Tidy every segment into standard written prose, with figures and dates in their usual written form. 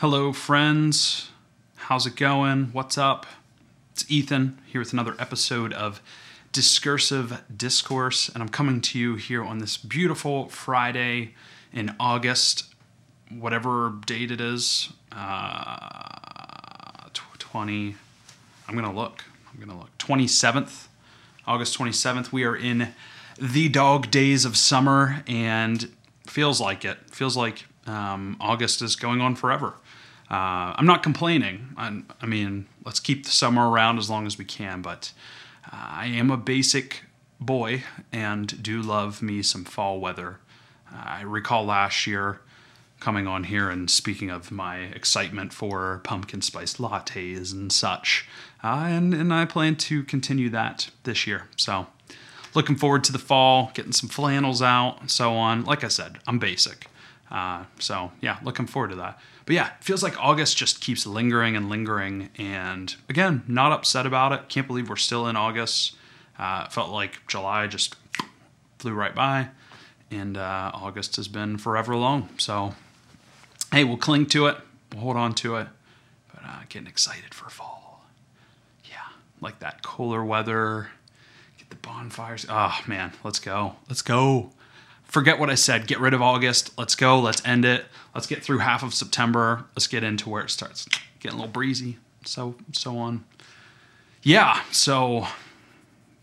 Hello, friends. How's it going? What's up? It's Ethan here with another episode of Discursive Discourse, and I'm coming to you here on this beautiful Friday in August, whatever date it is, 27th, August 27th. We are in the dog days of summer, and feels like August is going on forever. I'm not complaining. I mean, let's keep the summer around as long as we can, but I am a basic boy and do love me some fall weather. I recall last year coming on here and speaking of my excitement for pumpkin spice lattes and such, and I plan to continue that this year. So looking forward to the fall, getting some flannels out and so on. Like I said, I'm basic. So yeah, looking forward to that. But yeah, it feels like August just keeps lingering. And again, not upset about it. Can't believe we're still in August. Felt like July just flew right by, and August has been forever long. So hey, we'll cling to it. We'll hold on to it. But getting excited for fall. Yeah, like that cooler weather. Get the bonfires. Oh man, let's go. Forget what I said. Get rid of August. Let's go. Let's end it. Let's get through half of September. Let's get into where it starts getting a little breezy. So on. Yeah. So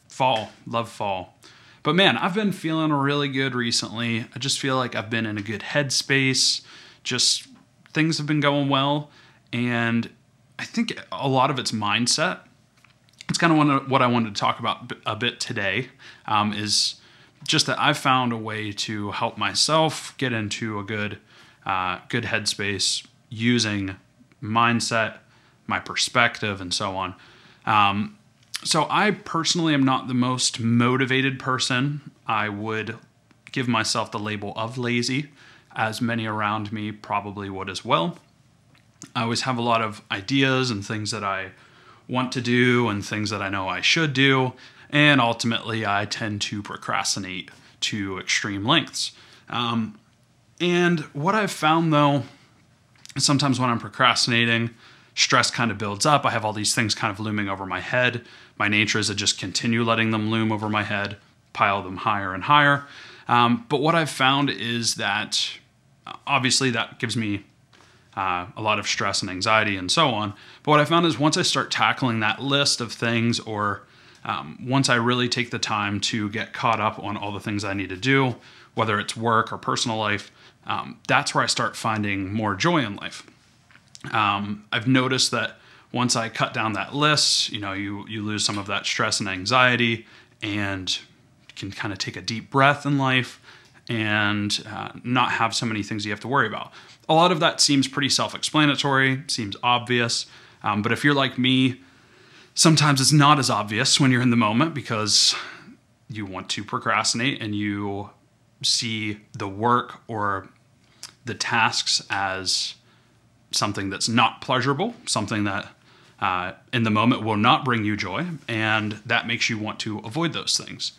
fall, love fall. But man, I've been feeling really good recently. I just feel like I've been in a good headspace. Just things have been going well. And I think a lot of it's mindset. It's kind of what I wanted to talk about a bit today, is just that I've found a way to help myself get into a good headspace using mindset, my perspective, and so on. So I personally am not the most motivated person. I would give myself the label of lazy, as many around me probably would as well. I always have a lot of ideas and things that I want to do and things that I know I should do. And ultimately, I tend to procrastinate to extreme lengths. And what I've found, though, sometimes when I'm procrastinating, stress kind of builds up. I have all these things kind of looming over my head. My nature is to just continue letting them loom over my head, pile them higher and higher. But what I've found is that, obviously, that gives me a lot of stress and anxiety and so on. But what I found is once I start tackling that list of things, or once I really take the time to get caught up on all the things I need to do, whether it's work or personal life, that's where I start finding more joy in life. I've noticed that once I cut down that list, you lose some of that stress and anxiety and can kind of take a deep breath in life and not have so many things you have to worry about. A lot of that seems pretty self-explanatory, seems obvious, but if you're like me, sometimes it's not as obvious when you're in the moment because you want to procrastinate and you see the work or the tasks as something that's not pleasurable, something that in the moment will not bring you joy, and that makes you want to avoid those things.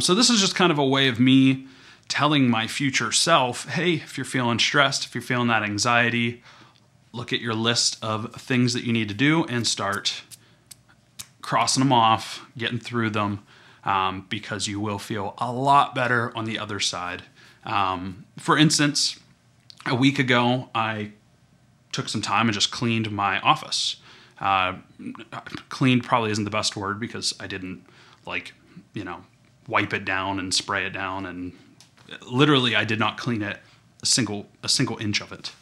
So this is just kind of a way of me telling my future self, hey, if you're feeling stressed, if you're feeling that anxiety, look at your list of things that you need to do and start crossing them off, getting through them, because you will feel a lot better on the other side. For instance, a week ago, I took some time and just cleaned my office. Cleaned probably isn't the best word because I didn't wipe it down and spray it down, and literally I did not clean it a single inch of it.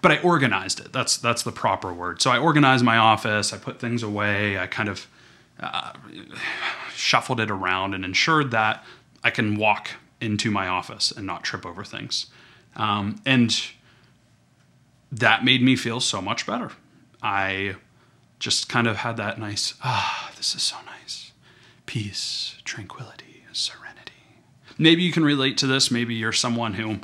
But I organized it. That's the proper word. So I organized my office. I put things away. I kind of shuffled it around and ensured that I can walk into my office and not trip over things. And that made me feel so much better. I just kind of had that nice, this is so nice. Peace, tranquility, serenity. Maybe you can relate to this. Maybe you're someone who,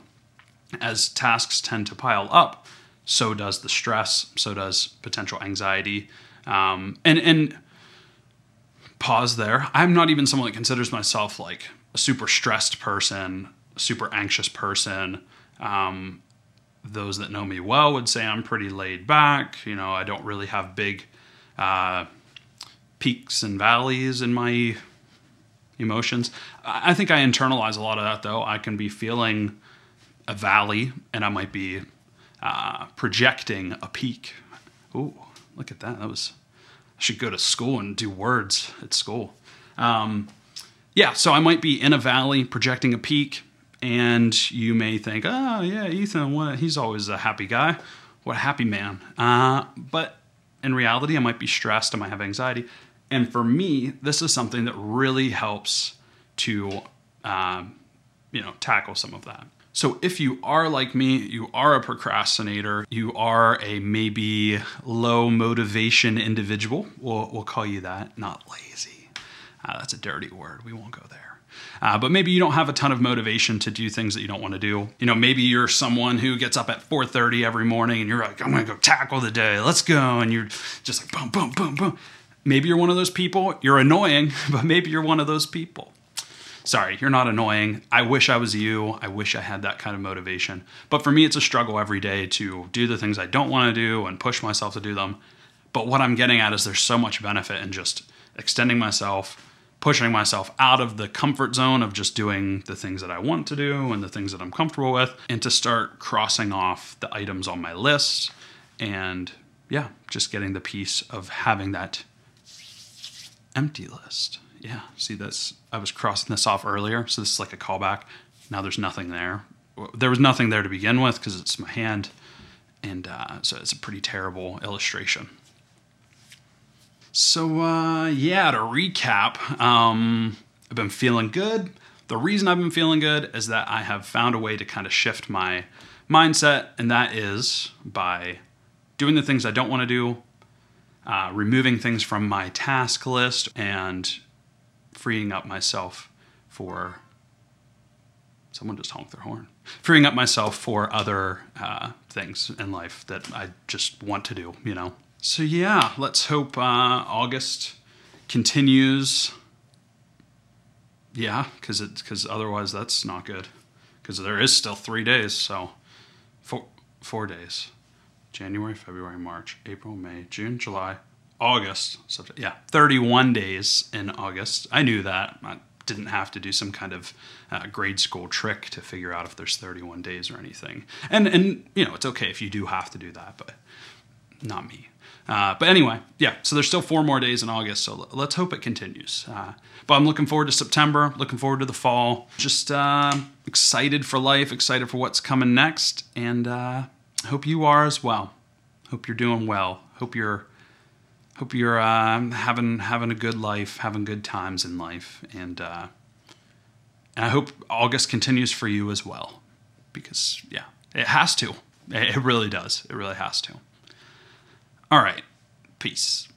as tasks tend to pile up, so does the stress, so does potential anxiety. And pause there. I'm not even someone that considers myself like a super stressed person, super anxious person. those that know me well would say I'm pretty laid back. You know, I don't really have big peaks and valleys in my emotions. I think I internalize a lot of that, though. I can be feeling a valley, and I might be projecting a peak. Ooh, look at that. That was... I should go to school and do words at school. Yeah, so I might be in a valley projecting a peak, and you may think, oh, yeah, Ethan, he's always a happy guy. What a happy man. But in reality, I might be stressed. I might have anxiety. And for me, this is something that really helps to tackle some of that. So if you are like me, you are a procrastinator, you are a maybe low motivation individual, we'll call you that, not lazy. That's a dirty word, we won't go there. But maybe you don't have a ton of motivation to do things that you don't want to do. You know, maybe you're someone who gets up at 4:30 every morning and you're like, I'm gonna go tackle the day, let's go. And you're just like, boom, boom, boom, boom. Maybe you're one of those people, you're annoying, but maybe you're one of those people. Sorry, you're not annoying. I wish I was you. I wish I had that kind of motivation. But for me, it's a struggle every day to do the things I don't want to do and push myself to do them. But what I'm getting at is there's so much benefit in just extending myself, pushing myself out of the comfort zone of just doing the things that I want to do and the things that I'm comfortable with, and to start crossing off the items on my list. And yeah, just getting the peace of having that empty list. Yeah, see, I was crossing this off earlier, so this is like a callback. Now there's nothing there. There was nothing there to begin with because it's my hand, and so it's a pretty terrible illustration. So to recap, I've been feeling good. The reason I've been feeling good is that I have found a way to kind of shift my mindset, and that is by doing the things I don't want to do, removing things from my task list, and freeing up myself for, someone just honked their horn, freeing up myself for other things in life that I just want to do, you know? So yeah, let's hope August continues. Yeah, because otherwise that's not good, because there is still 3 days, so four days. January, February, March, April, May, June, July, August. So yeah, 31 days in August. I knew that. I didn't have to do some kind of grade school trick to figure out if there's 31 days or anything. And you know, it's okay if you do have to do that, but not me. But anyway, yeah, so there's still 4 more days in August, so let's hope it continues. But I'm looking forward to September, looking forward to the fall. Just excited for life, excited for what's coming next, and hope you are as well. Hope you're doing well. Hope you're having a good life, having good times in life, and I hope August continues for you as well, because yeah, it has to. It really does. It really has to. All right, peace.